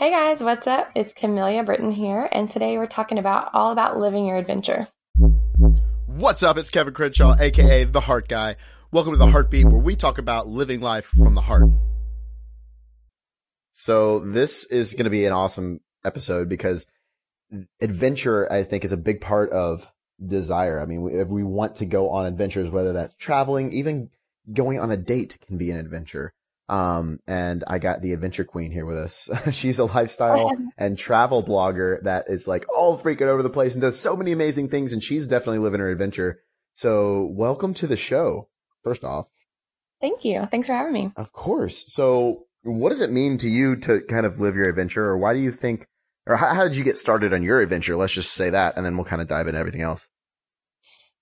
Hey guys, what's up? It's Kamelia Britton here, and today we're talking all about living your adventure. What's up? It's Kevin Crenshaw, aka The Heart Guy. Welcome to The Heartbeat, where we talk about living life from the heart. So this is going to be an awesome episode because adventure, I think, is a big part of desire. I mean, if we want to go on adventures, whether that's traveling, even going on a date can be an adventure. And I got the adventure queen here with us. She's a lifestyle and travel blogger that is like all freaking over the place and does so many amazing things. And she's definitely living her adventure. So welcome to the show. First off. Thank you. Thanks for having me. Of course. So what does it mean to you to kind of live your adventure, or why do you think, or how did you get started on your adventure? Let's just say that, and then we'll kind of dive into everything else.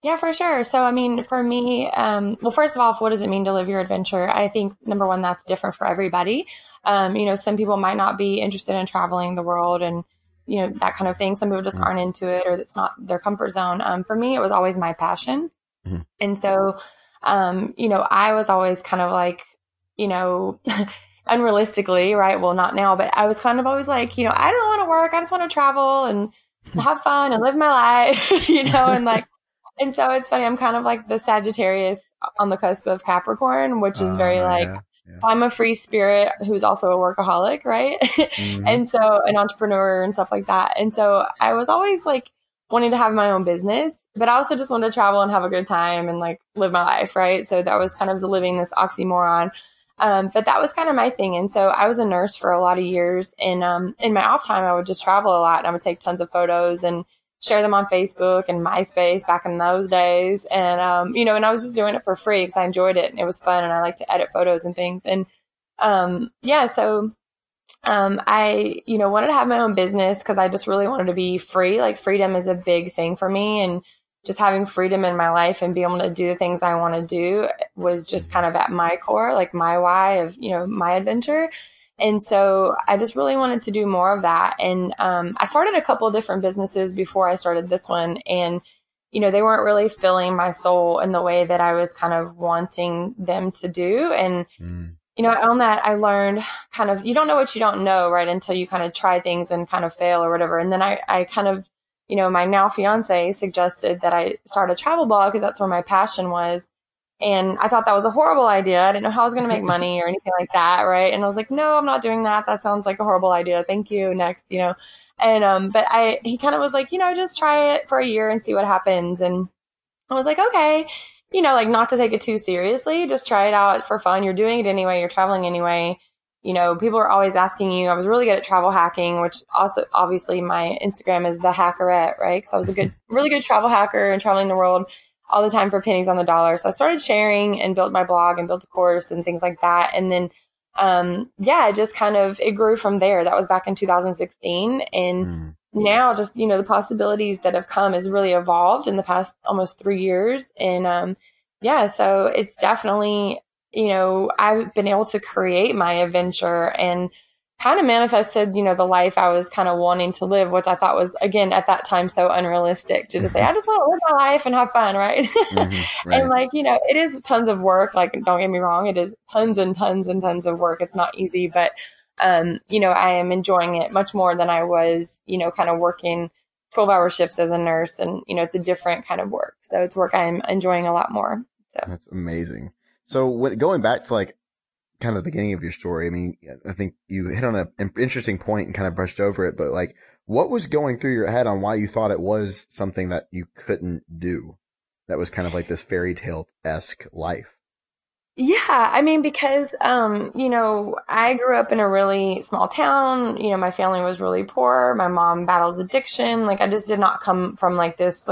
Yeah, for sure. So, I mean, for me, well, first of all, what does it mean to live your adventure? I think, number one, that's different for everybody. Some people might not be interested in traveling the world and, you know, that kind of thing. Some people just aren't into it, or it's not their comfort zone. For me, it was always my passion. Mm-hmm. And so, I was always kind of like, unrealistically, right? Well, not now, but I was kind of always like, I don't want to work. I just want to travel and have fun and live my life, And so it's funny, I'm kind of like the Sagittarius on the cusp of Capricorn, which is very I'm a free spirit who's also a workaholic, right? Mm-hmm. And so an entrepreneur and stuff like that. And so I was always like wanting to have my own business, but I also just wanted to travel and have a good time and like live my life, right? So that was kind of living this oxymoron. But that was kind of my thing. And so I was a nurse for a lot of years, and in my off time, I would just travel a lot, and I would take tons of photos and share them on Facebook and MySpace back in those days. And, and I was just doing it for free because I enjoyed it and it was fun, and I like to edit photos and things. And, I, wanted to have my own business because I just really wanted to be free. Like, freedom is a big thing for me, and just having freedom in my life and being able to do the things I want to do was just kind of at my core, like my why of, my adventure. And so I just really wanted to do more of that. And I started a couple of different businesses before I started this one. And, they weren't really filling my soul in the way that I was kind of wanting them to do. And, on that, I learned kind of, you don't know what you don't know, right, until you kind of try things and kind of fail or whatever. And then I kind of, my now fiance suggested that I start a travel blog because that's where my passion was. And I thought that was a horrible idea. I didn't know how I was going to make money or anything like that, right? And I was like, no, I'm not doing that. That sounds like a horrible idea. Thank you. Next, And he kind of was like, just try it for a year and see what happens. And I was like, okay, not to take it too seriously, just try it out for fun. You're doing it anyway. You're traveling anyway. People are always asking you. I was really good at travel hacking, which also obviously my Instagram is the hackerette, right? Because I was really good travel hacker and traveling the world all the time for pennies on the dollar. So I started sharing and built my blog and built a course and things like that. And then, it grew from there. That was back in 2016. And now just, the possibilities that have come has really evolved in the past almost 3 years. And, so it's definitely, I've been able to create my adventure and kind of manifested, the life I was kind of wanting to live, which I thought was, again, at that time, so unrealistic to just say, I just want to live my life and have fun. Right. Mm-hmm, right. And it is tons of work. Like, don't get me wrong. It is tons and tons and tons of work. It's not easy, but, I am enjoying it much more than I was, kind of working 12-hour shifts as a nurse, and, it's a different kind of work. So it's work I'm enjoying a lot more. So. That's amazing. So going back to kind of the beginning of your story. I mean, I think you hit on an interesting point and kind of brushed over it, but what was going through your head on why you thought it was something that you couldn't do? That was kind of like this fairy tale-esque life. Yeah. I mean, because, I grew up in a really small town. My family was really poor. My mom battles addiction. I just did not come from this,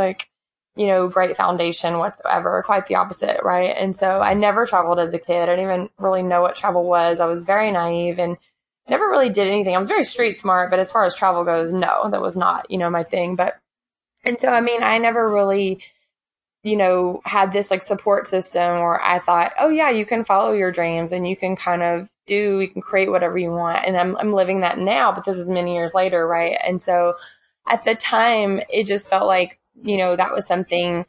great foundation whatsoever, quite the opposite. Right. And so I never traveled as a kid. I didn't even really know what travel was. I was very naive and never really did anything. I was very street smart, but as far as travel goes, no, that was not, my thing. But, and so, I never really, had this support system where I thought, oh yeah, you can follow your dreams and you can you can create whatever you want. And I'm living that now, but this is many years later. Right. And so at the time it just felt like, that was something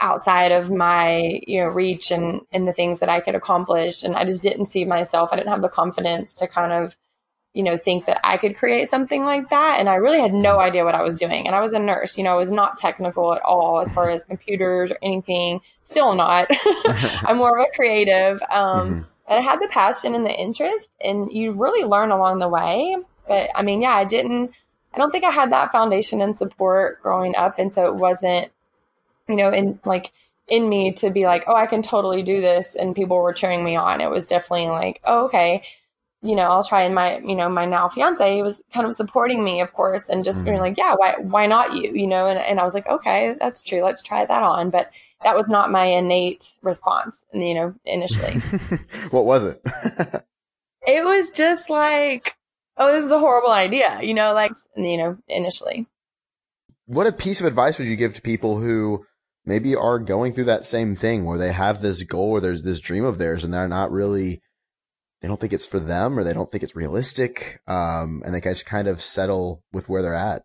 outside of my, reach and the things that I could accomplish. And I just didn't see myself. I didn't have the confidence to kind of, you know, think that I could create something like that. And I really had no idea what I was doing. And I was a nurse, you know, I was not technical at all as far as computers or anything. Still not. I'm more of a creative. But I had the passion and the interest, and you really learn along the way. But I mean, yeah, I don't think I had that foundation and support growing up. And so it wasn't, you know, in me to be like, oh, I can totally do this. And people were cheering me on. It was definitely like, oh, okay, you know, I'll try. And my now fiance was kind of supporting me, of course, and just being like, yeah, why not you, you know? And I was like, okay, that's true. Let's try that on. But that was not my innate response, you know, initially. What was it? It was just like, oh, this is a horrible idea, you know, like, you know, initially. What a piece of advice would you give to people who maybe are going through that same thing where they have this goal or there's this dream of theirs and they're not really, they don't think it's for them or they don't think it's realistic. And they just kind of settle with where they're at.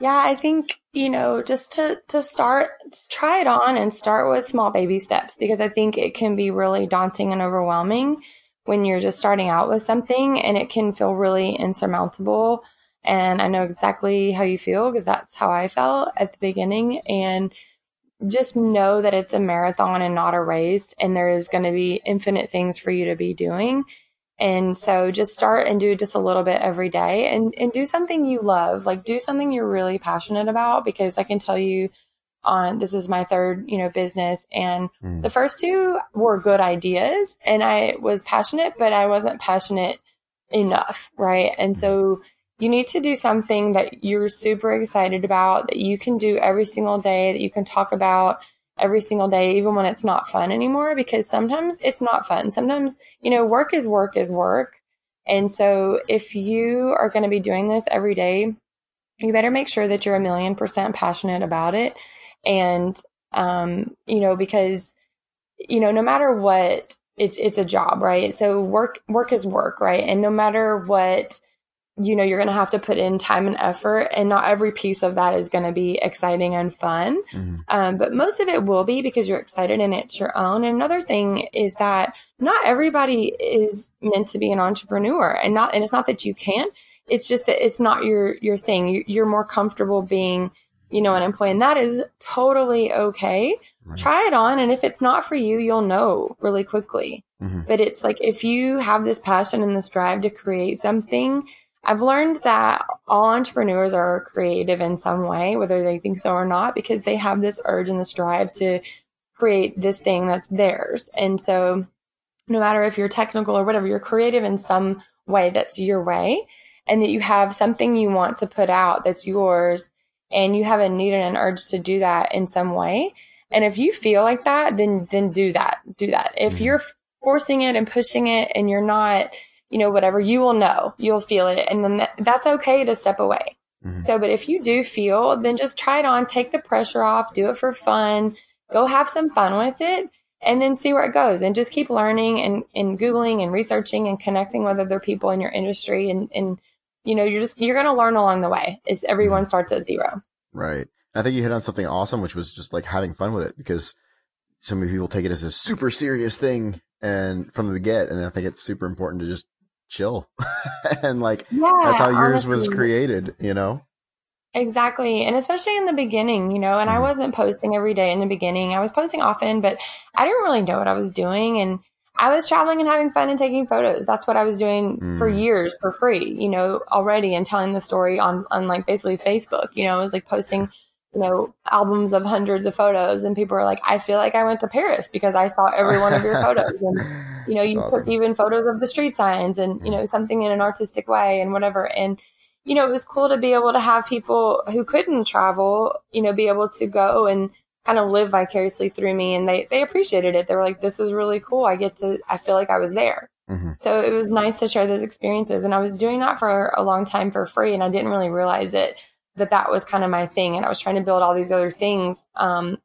Yeah, I think, you know, just to start, try it on and start with small baby steps, because I think it can be really daunting and overwhelming when you're just starting out with something, and it can feel really insurmountable. And I know exactly how you feel, because that's how I felt at the beginning. And just know that it's a marathon and not a race, and there is going to be infinite things for you to be doing. And so just start and do just a little bit every day, and do something you love, like do something you're really passionate about, because I can tell you this is my third, you know, business, and the first two were good ideas and I was passionate, but I wasn't passionate enough. Right. And so you need to do something that you're super excited about, that you can do every single day, that you can talk about every single day, even when it's not fun anymore, because sometimes it's not fun. Sometimes, you know, work is work is work. And so if you are going to be doing this every day, you better make sure that you're 1,000,000% passionate about it. And, you know, because, you know, no matter what, it's a job, right? So work is work, right? And no matter what, you know, you're going to have to put in time and effort, and not every piece of that is going to be exciting and fun. But most of it will be, because you're excited and it's your own. And another thing is that not everybody is meant to be an entrepreneur, and it's not that you can't, it's just that it's not your thing. You're more comfortable being, you know, an employee, and that is totally okay. Right. Try it on. And if it's not for you, you'll know really quickly. But it's like, if you have this passion and this drive to create something, I've learned that all entrepreneurs are creative in some way, whether they think so or not, because they have this urge and this drive to create this thing that's theirs. And so no matter if you're technical or whatever, you're creative in some way that's your way, and that you have something you want to put out that's yours, and you have a need and an urge to do that in some way. And if you feel like that, then do that. If you're forcing it and pushing it, and you're not, you know, whatever, you will know, you'll feel it. And then that's okay to step away. So, but if you do feel, then just try it on, take the pressure off, do it for fun, go have some fun with it, and then see where it goes, and just keep learning and Googling and researching and connecting with other people in your industry. And, you know, you're going to learn along the way, is everyone starts at zero. Right. I think you hit on something awesome, which was just like having fun with it, because so many people take it as a super serious thing and from the get, and I think it's super important to just chill and like, yeah, that's how yours was created, you know? Exactly. And especially in the beginning, you know, and I wasn't posting every day in the beginning. I was posting often, but I didn't really know what I was doing. And I was traveling and having fun and taking photos. That's what I was doing for years for free, you know, already, and telling the story on like basically Facebook, you know, I was like posting, you know, albums of hundreds of photos, and people are like, I feel like I went to Paris because I saw every one of your photos. And, you know, you took even photos of the street signs and, you know, something in an artistic way and whatever. And, you know, it was cool to be able to have people who couldn't travel, you know, be able to go and kind of live vicariously through me. And they appreciated it. They were like, this is really cool. I feel like I was there. So it was nice to share those experiences. And I was doing that for a long time for free, and I didn't really realize it. That was kind of my thing. And I was trying to build all these other things,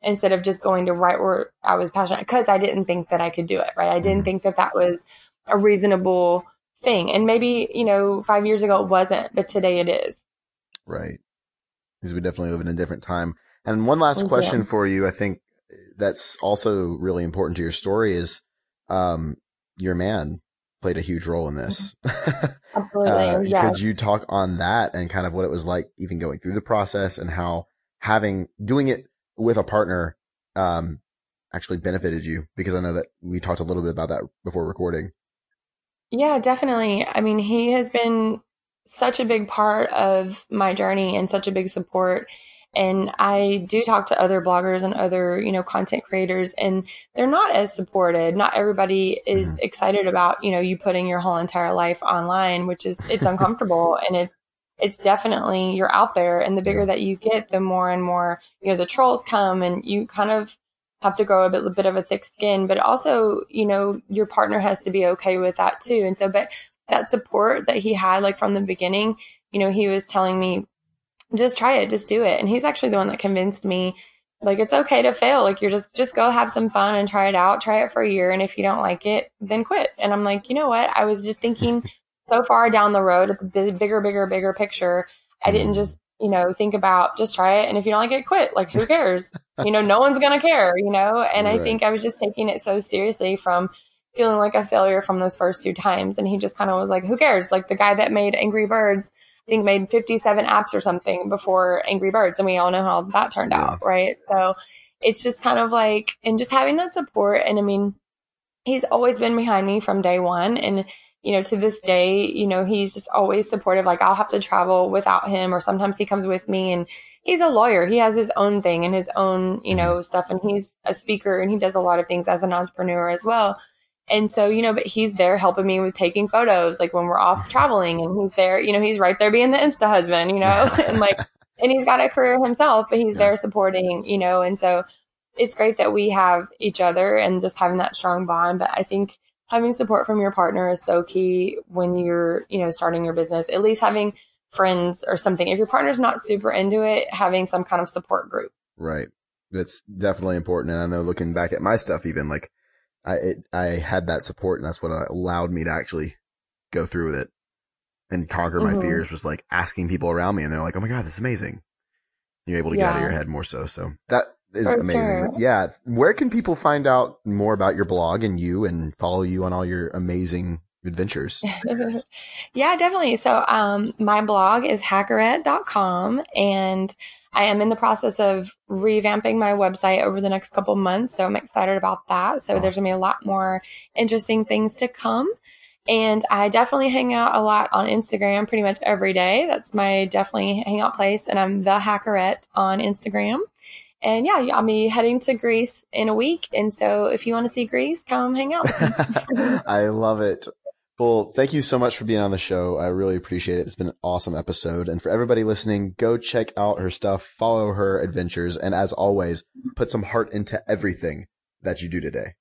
instead of just going to right where I was passionate, because I didn't think that I could do it. Right. I didn't think that was a reasonable thing. And maybe, you know, 5 years ago it wasn't, but today it is. Right. Because we definitely live in a different time. And one last question for you, I think that's also really important to your story, is, your man, played a huge role in this. Absolutely. Yeah. Could you talk on that and kind of what it was like even going through the process and how doing it with a partner actually benefited you? Because I know that we talked a little bit about that before recording. Yeah, definitely. I mean, he has been such a big part of my journey and such a big support. And I do talk to other bloggers and other, content creators, and they're not as supported. Not everybody is excited about, you putting your whole entire life online, which is, it's uncomfortable. And it's definitely, you're out there, and the bigger that you get, the more and more, the trolls come, and you kind of have to grow a bit of a thick skin, but also, your partner has to be okay with that too. And so, but that support that he had, like from the beginning, he was telling me, just try it, just do it. And he's actually the one that convinced me, like, it's okay to fail. Like, you're just go have some fun and try it out, try it for a year. And if you don't like it, then quit. And I'm like, you know what? I was just thinking so far down the road at the bigger picture. I didn't just, think about just try it. And if you don't like it, quit. Like, who cares? No one's going to care, And right. I think I was just taking it so seriously from feeling like a failure from those first two times. And he just kind of was like, who cares? Like, the guy that made Angry Birds, I think, made 57 apps or something before Angry Birds. And we all know how that turned out, right? So it's just kind of like, and just having that support. And I mean, he's always been behind me from day one. And, to this day, he's just always supportive. Like, I'll have to travel without him, or sometimes he comes with me. And he's a lawyer. He has his own thing and his own, stuff. And he's a speaker, and he does a lot of things as an entrepreneur as well. And so, but he's there helping me with taking photos, like when we're off traveling, and he's there, he's right there being the Insta husband, and like, and he's got a career himself, but he's there supporting, and so it's great that we have each other and just having that strong bond. But I think having support from your partner is so key when you're, starting your business, at least having friends or something. If your partner's not super into it, having some kind of support group. Right. That's definitely important. And I know, looking back at my stuff, even like, I had that support, and that's what allowed me to actually go through with it and conquer my fears, was like asking people around me, and they're like, oh my God, this is amazing. And you're able to get out of your head more so. So that is amazing. Sure. Yeah. Where can people find out more about your blog and you, and follow you on all your amazing adventures? Yeah, definitely. So my blog is hackered.com, and I am in the process of revamping my website over the next couple months. So I'm excited about that. So there's gonna be a lot more interesting things to come. And I definitely hang out a lot on Instagram pretty much every day. That's my definitely hangout place. And I'm the hackerette on Instagram. And yeah, I'll be heading to Greece in a week. And so if you want to see Greece, come hang out with me. I love it. Well, thank you so much for being on the show. I really appreciate it. It's been an awesome episode. And for everybody listening, go check out her stuff, follow her adventures, and as always, put some heart into everything that you do today.